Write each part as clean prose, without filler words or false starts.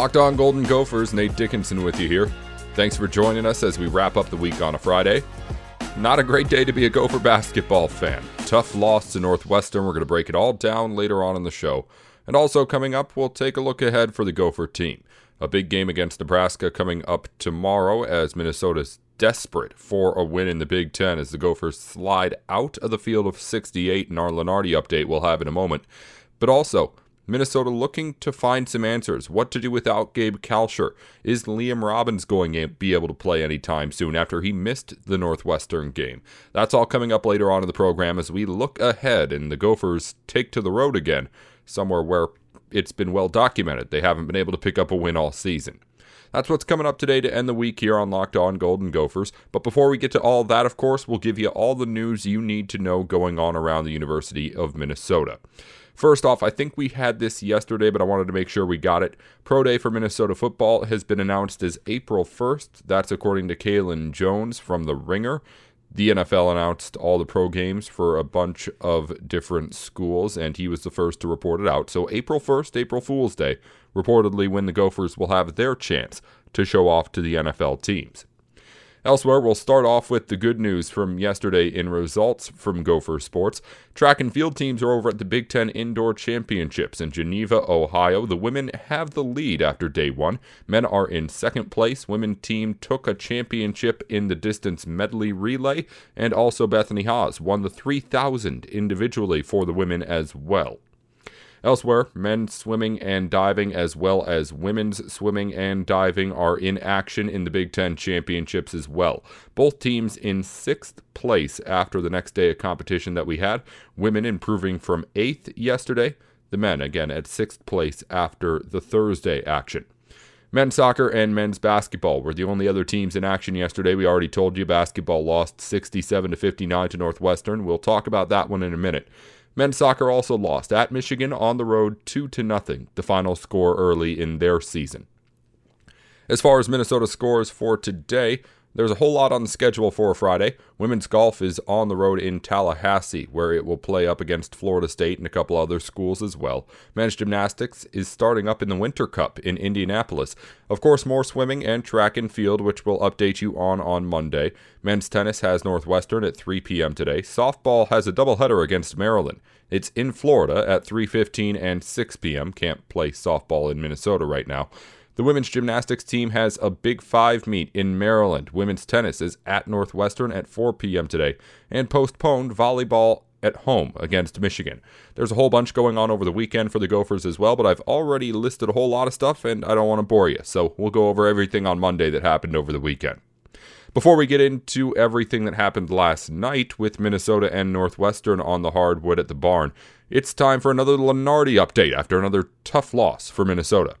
Locked On Golden Gophers, Nate Dickinson with you here. Thanks for joining us as we wrap up the week on a Friday. Not a great day to be a Gopher basketball fan. Tough loss to Northwestern. We're going to break it all down later on in the show. And also coming up, we'll take a look ahead for the Gopher team. A big game against Nebraska coming up tomorrow as Minnesota's desperate for a win in the Big Ten as the Gophers slide out of the field of 68, and our Lenardi update we'll have in a moment. But also, Minnesota looking to find some answers. What to do without Gabe Kalscheur? Is Liam Robbins going to be able to play anytime soon after he missed the Northwestern game? That's all coming up later on in the program as we look ahead and the Gophers take to the road again, somewhere where it's been well documented they haven't been able to pick up a win all season. That's what's coming up today to end the week here on Locked On Golden Gophers. But before we get to all that, of course, we'll give you all the news you need to know going on around the University of Minnesota. First off, I think we had this yesterday, but I wanted to make sure we got it. Pro Day for Minnesota football has been announced as April 1st. That's according to Kalen Jones from The Ringer. The NFL announced all the pro games for a bunch of different schools, and he was the first to report it out. So April 1st, April Fool's Day, reportedly when the Gophers will have their chance to show off to the NFL teams. Elsewhere, we'll start off with the good news from yesterday in results from Gopher Sports. Track and field teams are over at the Big Ten Indoor Championships in Geneva, Ohio. The women have the lead after day one. Men are in second place. Women team took a championship in the distance medley relay, and also Bethany Haas won the 3,000 individually for the women as well. Elsewhere, men's swimming and diving as well as women's swimming and diving are in action in the Big Ten Championships as well. Both teams in 6th place after the next day of competition that we had. Women improving from 8th yesterday. The men, again, at 6th place after the Thursday action. Men's soccer and men's basketball were the only other teams in action yesterday. We already told you basketball lost 67-59 to Northwestern. We'll talk about that one in a minute. Men's soccer also lost at Michigan on the road 2-0, the final score early in their season. As far as Minnesota scores for today, there's a whole lot on the schedule for a Friday. Women's golf is on the road in Tallahassee, where it will play up against Florida State and a couple other schools as well. Men's gymnastics is starting up in the Winter Cup in Indianapolis. Of course, more swimming and track and field, which we'll update you on Monday. Men's tennis has Northwestern at 3 p.m. today. Softball has a doubleheader against Maryland. It's in Florida at 3:15 and 6 p.m. Can't play softball in Minnesota right now. The women's gymnastics team has a Big Five meet in Maryland. Women's tennis is at Northwestern at 4 p.m. today, and postponed volleyball at home against Michigan. There's a whole bunch going on over the weekend for the Gophers as well, but I've already listed a whole lot of stuff, and I don't want to bore you, so we'll go over everything on Monday that happened over the weekend. Before we get into everything that happened last night with Minnesota and Northwestern on the hardwood at the barn, it's time for another Lenardi update after another tough loss for Minnesota.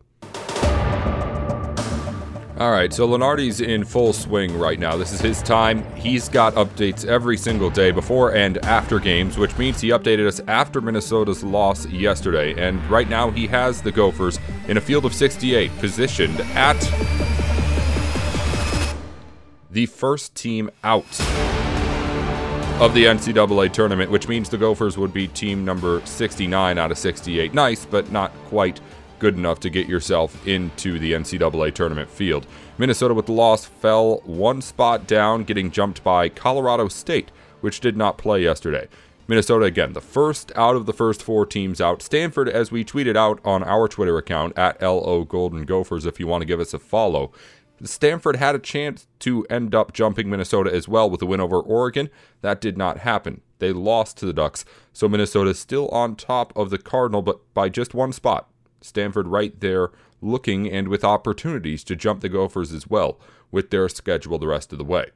All right, so Lenardi's in full swing right now. This is his time. He's got updates every single day before and after games, which means he updated us after Minnesota's loss yesterday. And right now he has the Gophers in a field of 68, positioned at the first team out of the NCAA tournament, which means the Gophers would be team number 69 out of 68. Nice, but not quite good enough to get yourself into the NCAA tournament field. Minnesota with the loss fell one spot down, getting jumped by Colorado State, which did not play yesterday. Minnesota, again, the first out of the first four teams out. Stanford, as we tweeted out on our Twitter account, at LO Golden Gophers, if you want to give us a follow. Stanford had a chance to end up jumping Minnesota as well with a win over Oregon. That did not happen. They lost to the Ducks, so Minnesota still on top of the Cardinal, but by just one spot. Stanford right there looking and with opportunities to jump the Gophers as well with their schedule the rest of the way.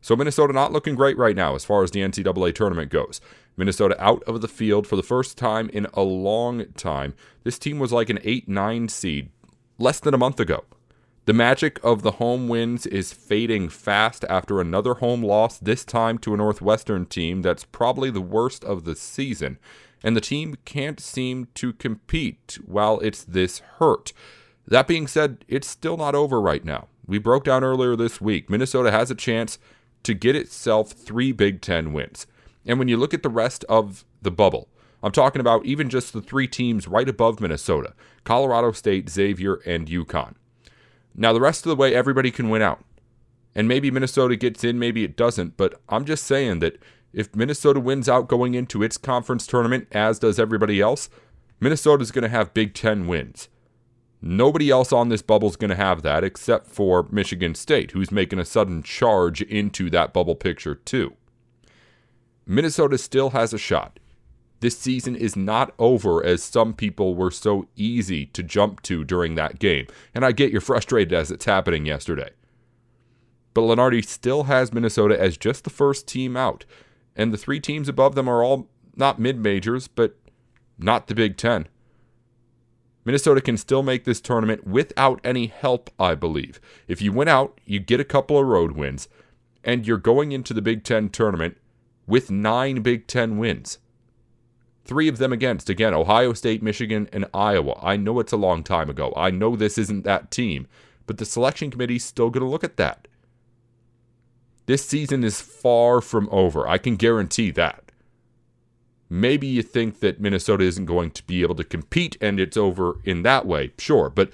So Minnesota not looking great right now as far as the NCAA tournament goes. Minnesota out of the field for the first time in a long time. This team was like an 8-9 seed less than a month ago. The magic of the home wins is fading fast after another home loss, this time to a Northwestern team that's probably the worst of the season. And the team can't seem to compete while it's this hurt. That being said, it's still not over right now. We broke down earlier this week. Minnesota has a chance to get itself 3 Big Ten wins. And when you look at the rest of the bubble, I'm talking about even just the three teams right above Minnesota, Colorado State, Xavier, and UConn. Now, the rest of the way, everybody can win out. And maybe Minnesota gets in, maybe it doesn't, but I'm just saying that if Minnesota wins out going into its conference tournament, as does everybody else, Minnesota's going to have Big Ten wins. Nobody else on this bubble is going to have that except for Michigan State, who's making a sudden charge into that bubble picture too. Minnesota still has a shot. This season is not over, as some people were so easy to jump to during that game. And I get you're frustrated as it's happening yesterday. But Lunardi still has Minnesota as just the first team out. And the three teams above them are all not mid-majors, but not the Big Ten. Minnesota can still make this tournament without any help, I believe. If you win out, you get a couple of road wins, and you're going into the Big Ten tournament with 9 Big Ten wins. 3 of them again, Ohio State, Michigan, and Iowa. I know it's a long time ago. I know this isn't that team, but the selection committee's still going to look at that. This season is far from over. I can guarantee that. Maybe you think that Minnesota isn't going to be able to compete and it's over in that way, sure. But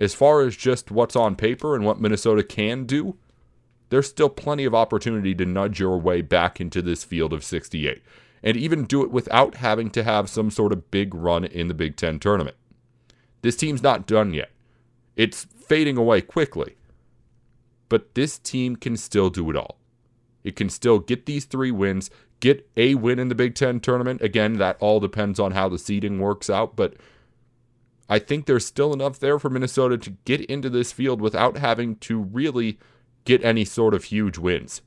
as far as just what's on paper and what Minnesota can do, there's still plenty of opportunity to nudge your way back into this field of 68 and even do it without having to have some sort of big run in the Big Ten tournament. This team's not done yet. It's fading away quickly. But this team can still do it all. It can still get these 3 wins, get a win in the Big Ten tournament. Again, that all depends on how the seeding works out, but I think there's still enough there for Minnesota to get into this field without having to really get any sort of huge wins.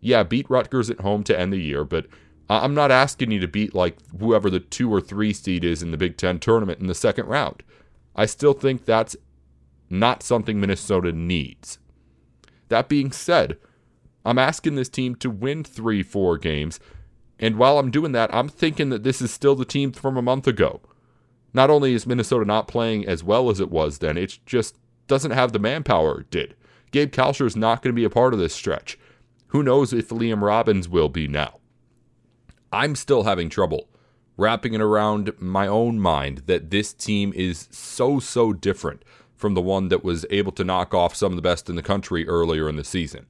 Yeah, beat Rutgers at home to end the year, but I'm not asking you to beat like whoever the 2 or 3 seed is in the Big Ten tournament in the second round. I still think that's not something Minnesota needs. That being said, I'm asking this team to win 3-4 games, and while I'm doing that, I'm thinking that this is still the team from a month ago. Not only is Minnesota not playing as well as it was then, it just doesn't have the manpower it did. Gabe Kalscheur is not going to be a part of this stretch. Who knows if Liam Robbins will be now. I'm still having trouble wrapping it around my own mind that this team is so different from the one that was able to knock off some of the best in the country earlier in the season.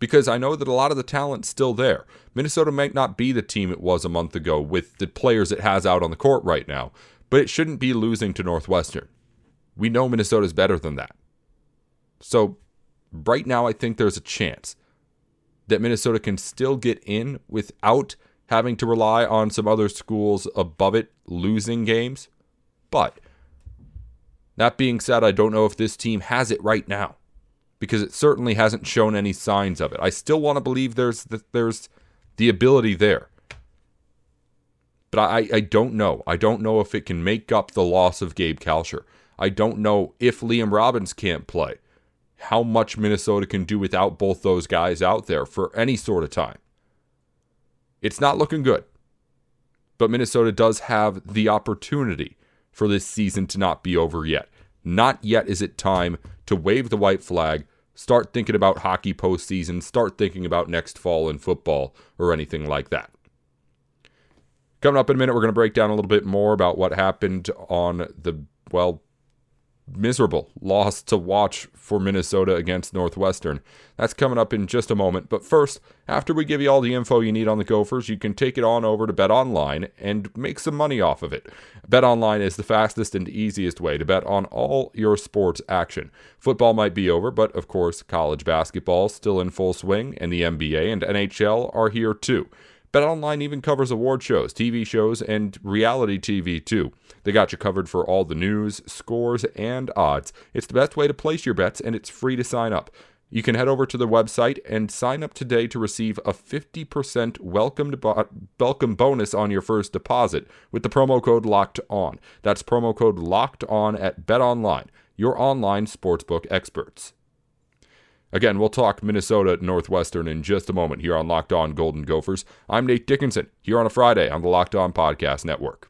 Because I know that a lot of the talent's still there. Minnesota might not be the team it was a month ago with the players it has out on the court right now, but it shouldn't be losing to Northwestern. We know Minnesota's better than that. So right now I think there's a chance that Minnesota can still get in without having to rely on some other schools above it losing games. But that being said, I don't know if this team has it right now, because it certainly hasn't shown any signs of it. I still want to believe there's the ability there. But I don't know. I don't know if it can make up the loss of Gabe Kalscheur. I don't know if Liam Robbins can't play, how much Minnesota can do without both those guys out there for any sort of time. It's not looking good. But Minnesota does have the opportunity for this season to not be over yet. Not yet is it time to wave the white flag, start thinking about hockey postseason, start thinking about next fall in football or anything like that. Coming up in a minute, we're going to break down a little bit more about what happened on the, miserable loss to watch for Minnesota against Northwestern. That's coming up in just a moment. But first, after we give you all the info you need on the Gophers, you can take it on over to BetOnline and make some money off of it. BetOnline is the fastest and easiest way to bet on all your sports action. Football might be over, but of course, college basketball is still in full swing, and the NBA and NHL are here too. BetOnline even covers award shows, TV shows, and reality TV, too. They got you covered for all the news, scores, and odds. It's the best way to place your bets, and it's free to sign up. You can head over to their website and sign up today to receive a 50% welcome bonus on your first deposit with the promo code LOCKEDON. That's promo code LOCKEDON at BetOnline, your online sportsbook experts. Again, we'll talk Minnesota, Northwestern in just a moment here on Locked On Golden Gophers. I'm Nate Dickinson, here on a Friday on the Locked On Podcast Network.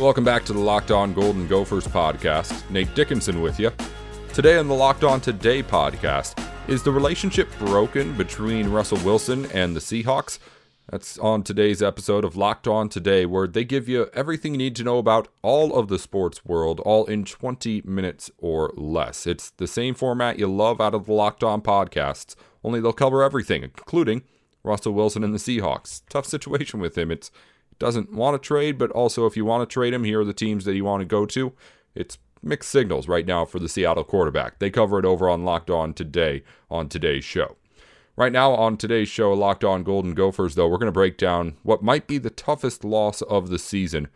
Well, Welcome back to the Locked On Golden Gophers podcast. Nate Dickinson with you. Today on the Locked On Today podcast, is the relationship broken between Russell Wilson and the Seahawks? That's on today's episode of Locked On Today, where they give you everything you need to know about all of the sports world, all in 20 minutes or less. It's the same format you love out of the Locked On podcasts, only they'll cover everything, including Russell Wilson and the Seahawks. Tough situation with him. It doesn't want to trade, but also if you want to trade him, here are the teams that you want to go to. It's mixed signals right now for the Seattle quarterback. They cover it over on Locked On Today on today's show. Right now on today's show, Locked On Golden Gophers, though, we're going to break down what might be the toughest loss of the season,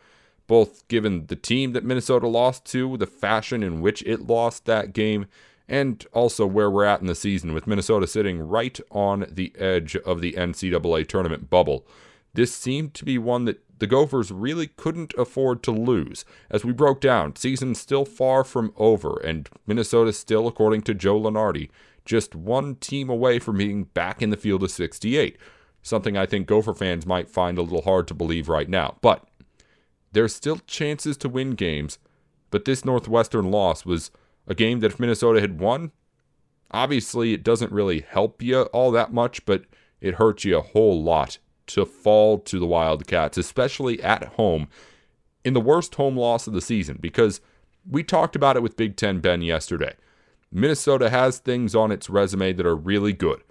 both given the team that Minnesota lost to, the fashion in which it lost that game, and also where we're at in the season, with Minnesota sitting right on the edge of the NCAA tournament bubble. This seemed to be one that the Gophers really couldn't afford to lose. As we broke down, season's still far from over, and Minnesota still, according to Joe Lunardi, just one team away from being back in the field of 68, something I think Gopher fans might find a little hard to believe right now. But there's still chances to win games, but this Northwestern loss was a game that if Minnesota had won, obviously it doesn't really help you all that much, but it hurts you a whole lot to fall to the Wildcats, especially at home, in the worst home loss of the season, because we talked about it with Big Ten Ben yesterday. Minnesota has things on its resume that are really good.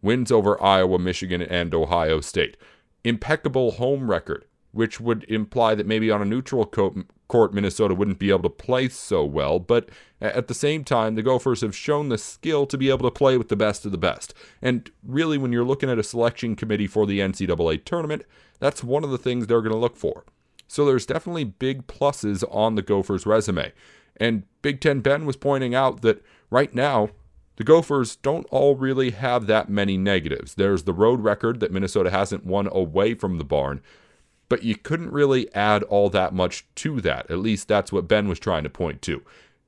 Wins over Iowa, Michigan, and Ohio State. Impeccable home record, which would imply that maybe on a neutral court, Minnesota wouldn't be able to play so well. But at the same time, the Gophers have shown the skill to be able to play with the best of the best. And really, when you're looking at a selection committee for the NCAA tournament, that's one of the things they're going to look for. So there's definitely big pluses on the Gophers' resume. And Big Ten Ben was pointing out that right now, the Gophers don't all really have that many negatives. There's the road record that Minnesota hasn't won away from the barn, but you couldn't really add all that much to that. At least that's what Ben was trying to point to.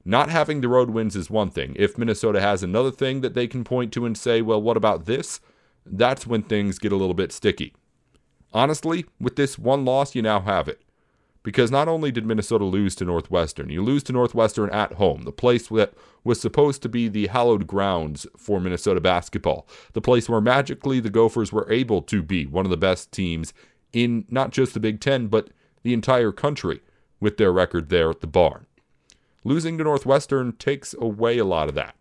Not having the road wins is one thing. If Minnesota has another thing that they can point to and say, well, what about this? That's when things get a little bit sticky. Honestly, with this one loss, you now have it. Because not only did Minnesota lose to Northwestern, you lose to Northwestern at home, the place that was supposed to be the hallowed grounds for Minnesota basketball, the place where magically the Gophers were able to be one of the best teams in not just the Big Ten, but the entire country with their record there at the barn. Losing to Northwestern takes away a lot of that.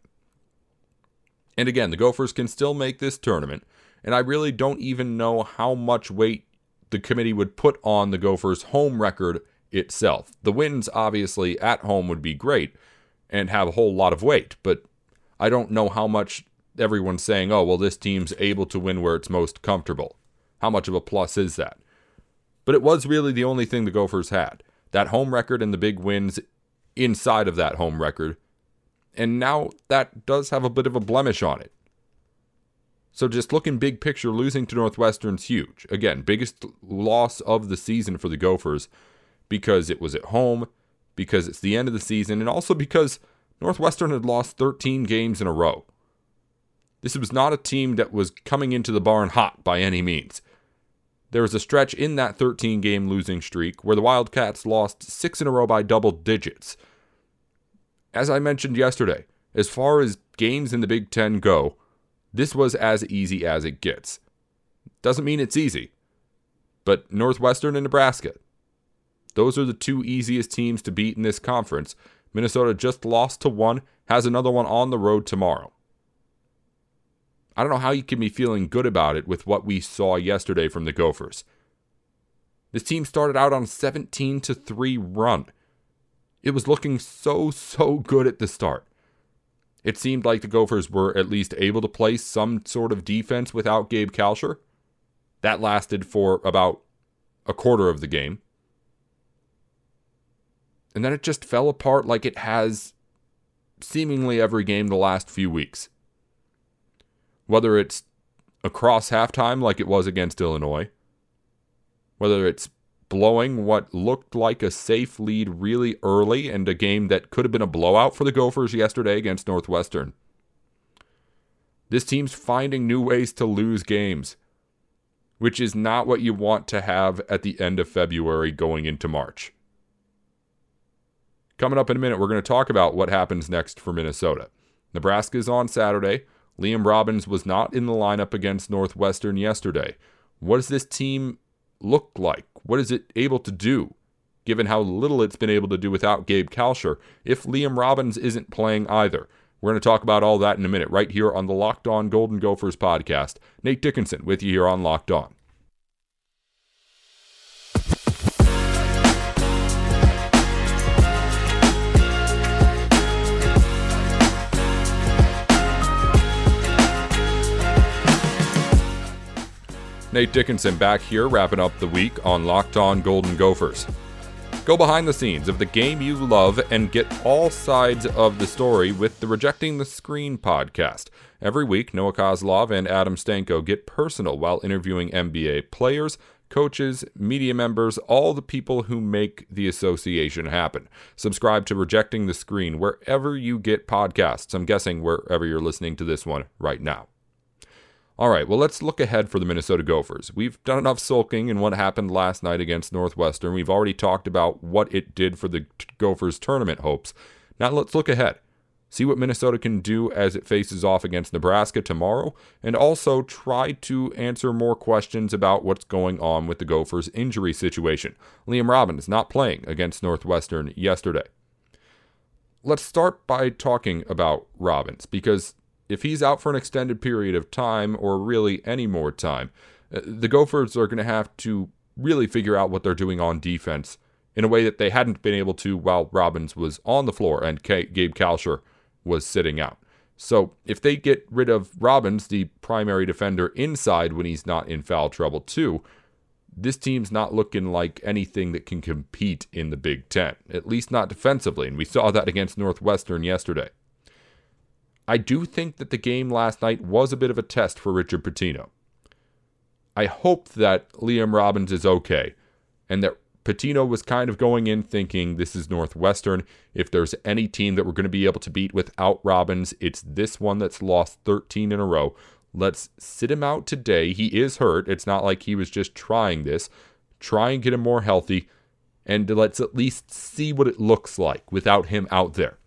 And again, the Gophers can still make this tournament, and I really don't even know how much weight the committee would put on the Gophers' home record itself. The wins, obviously, at home would be great and have a whole lot of weight, but I don't know how much everyone's saying, oh, well, this team's able to win where it's most comfortable. How much of a plus is that? But it was really the only thing the Gophers had, that home record and the big wins inside of that home record, and now that does have a bit of a blemish on it. So just looking big picture, losing to Northwestern's huge. Again, biggest loss of the season for the Gophers because it was at home, because it's the end of the season, and also because Northwestern had lost 13 games in a row. This was not a team that was coming into the barn hot by any means. There was a stretch in that 13-game losing streak where the Wildcats lost 6 in a row by double digits. As I mentioned yesterday, as far as games in the Big Ten go, this was as easy as it gets. Doesn't mean it's easy, but Northwestern and Nebraska, those are the two easiest teams to beat in this conference. Minnesota just lost to one, has another one on the road tomorrow. I don't know how you can be feeling good about it with what we saw yesterday from the Gophers. This team started out on a 17-3 run. It was looking so good at the start. It seemed like the Gophers were at least able to play some sort of defense without Gabe Kalscheur. That lasted for about a quarter of the game. And then it just fell apart like it has seemingly every game the last few weeks. Whether it's across halftime like it was against Illinois, whether it's blowing what looked like a safe lead really early and a game that could have been a blowout for the Gophers yesterday against Northwestern. This team's finding new ways to lose games, which is not what you want to have at the end of February going into March. Coming up in a minute, we're going to talk about what happens next for Minnesota. Nebraska is on Saturday. Liam Robbins was not in the lineup against Northwestern yesterday. What does this team look like? What is it able to do, given how little it's been able to do without Gabe Kalscheur, if Liam Robbins isn't playing either? We're going to talk about all that in a minute, right here on the Locked On Golden Gophers podcast. Nate Dickinson with you here on Locked On. Nate Dickinson back here, wrapping up the week on Locked On Golden Gophers. Go behind the scenes of the game you love and get all sides of the story with the Rejecting the Screen podcast. Every week, Noah Kozlov and Adam Stanko get personal while interviewing NBA players, coaches, media members, all the people who make the association happen. Subscribe to Rejecting the Screen wherever you get podcasts. I'm guessing wherever you're listening to this one right now. All right, well, let's look ahead for the Minnesota Gophers. We've done enough sulking in what happened last night against Northwestern. We've already talked about what it did for the Gophers' tournament hopes. Now let's look ahead, see what Minnesota can do as it faces off against Nebraska tomorrow, and also try to answer more questions about what's going on with the Gophers' injury situation. Liam Robbins not playing against Northwestern yesterday. Let's start by talking about Robbins, because if he's out for an extended period of time, or really any more time, the Gophers are going to have to really figure out what they're doing on defense in a way that they hadn't been able to while Robbins was on the floor and Gabe Kalscheur was sitting out. So if they get rid of Robbins, the primary defender inside when he's not in foul trouble too, this team's not looking like anything that can compete in the Big Ten, at least not defensively, and we saw that against Northwestern yesterday. I do think that the game last night was a bit of a test for Richard Pitino. I hope that Liam Robbins is okay, and that Pitino was kind of going in thinking this is Northwestern. If there's any team that we're going to be able to beat without Robbins, it's this one that's lost 13 in a row. Let's sit him out today. He is hurt. It's not like he was just trying this. Try and get him more healthy, and let's at least see what it looks like without him out there.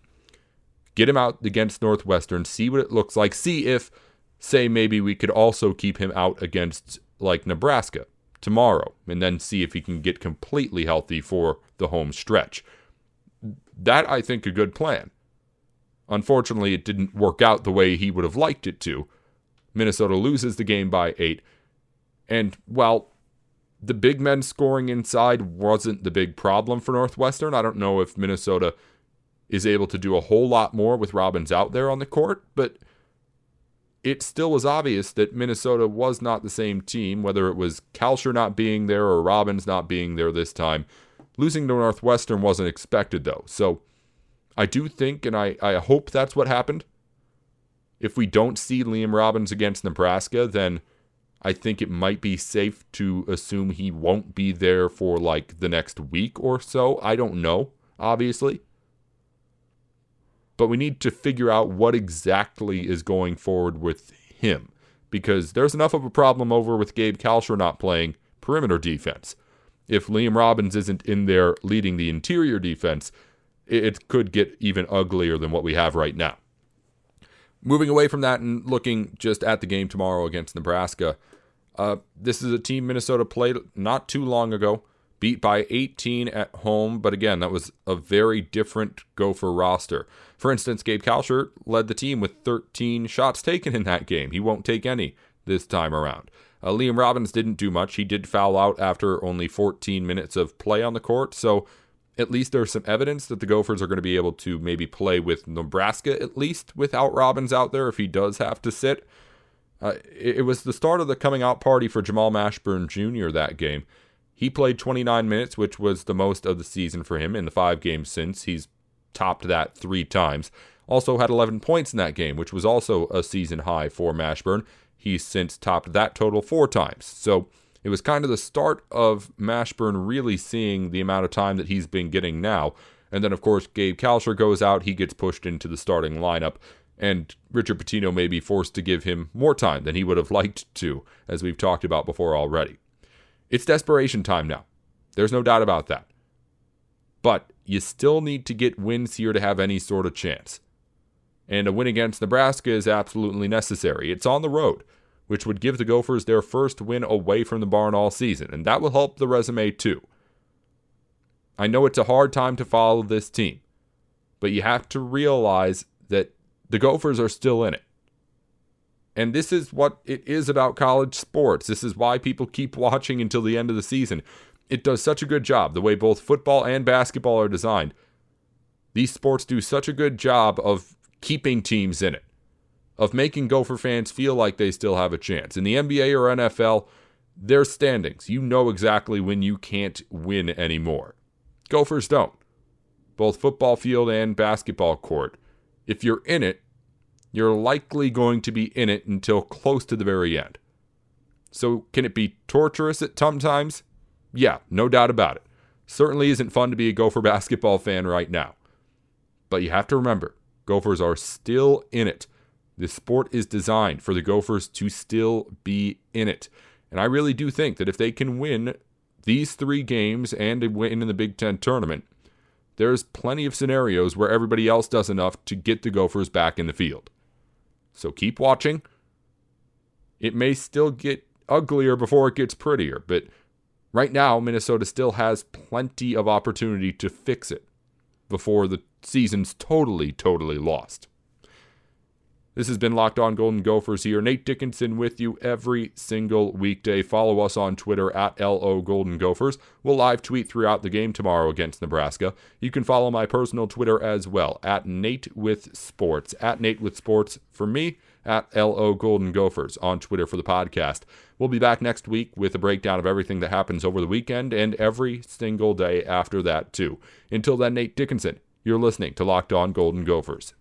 Get him out against Northwestern, see what it looks like, see if, say, maybe we could also keep him out against, like, Nebraska tomorrow, and then see if he can get completely healthy for the home stretch. That, I think, a good plan. Unfortunately, it didn't work out the way he would have liked it to. Minnesota loses the game by 8, and while the big men scoring inside wasn't the big problem for Northwestern, I don't know if Minnesota is able to do a whole lot more with Robbins out there on the court, but it still was obvious that Minnesota was not the same team, whether it was Kalscheur not being there or Robbins not being there this time. Losing to Northwestern wasn't expected, though. So I do think, and I hope that's what happened. If we don't see Liam Robbins against Nebraska, then I think it might be safe to assume he won't be there for, like, the next week or so. I don't know, obviously. But we need to figure out what exactly is going forward with him, because there's enough of a problem over with Gabe Kalscheur not playing perimeter defense. If Liam Robbins isn't in there leading the interior defense, it could get even uglier than what we have right now. Moving away from that and looking just at the game tomorrow against Nebraska, this is a team Minnesota played not too long ago. Beat by 18 at home, but again, that was a very different Gopher roster. For instance, Gabe Kalscheur led the team with 13 shots taken in that game. He won't take any this time around. Liam Robbins didn't do much. He did foul out after only 14 minutes of play on the court, so at least there's some evidence that the Gophers are going to be able to maybe play with Nebraska, at least without Robbins out there if he does have to sit. It was the start of the coming out party for Jamal Mashburn Jr. that game. He played 29 minutes, which was the most of the season for him in the 5 games since. He's topped that 3 times. Also had 11 points in that game, which was also a season high for Mashburn. He's since topped that total 4 times. So it was kind of the start of Mashburn really seeing the amount of time that he's been getting now. And then, of course, Gabe Kalscheur goes out. He gets pushed into the starting lineup. And Richard Pitino may be forced to give him more time than he would have liked to, as we've talked about before already. It's desperation time now. There's no doubt about that. But you still need to get wins here to have any sort of chance. And a win against Nebraska is absolutely necessary. It's on the road, which would give the Gophers their first win away from the barn all season, and that will help the resume too. I know it's a hard time to follow this team, but you have to realize that the Gophers are still in it. And this is what it is about college sports. This is why people keep watching until the end of the season. It does such a good job, the way both football and basketball are designed. These sports do such a good job of keeping teams in it, of making Gopher fans feel like they still have a chance. In the NBA or NFL, their standings, you know exactly when you can't win anymore. Gophers don't. Both football field and basketball court. If you're in it, you're likely going to be in it until close to the very end. So can it be torturous at times? Yeah, no doubt about it. Certainly isn't fun to be a Gopher basketball fan right now. But you have to remember, Gophers are still in it. This sport is designed for the Gophers to still be in it. And I really do think that if they can win these three games and a win in the Big Ten tournament, there's plenty of scenarios where everybody else does enough to get the Gophers back in the field. So keep watching. It may still get uglier before it gets prettier, but right now, Minnesota still has plenty of opportunity to fix it before the season's totally lost. This has been Locked On Golden Gophers here. Nate Dickinson with you every single weekday. Follow us on Twitter at LO Golden Gophers. We'll live tweet throughout the game tomorrow against Nebraska. You can follow my personal Twitter as well, at Nate with Sports. At Nate with Sports for me, at LO Golden Gophers on Twitter for the podcast. We'll be back next week with a breakdown of everything that happens over the weekend and every single day after that, too. Until then, Nate Dickinson, you're listening to Locked On Golden Gophers.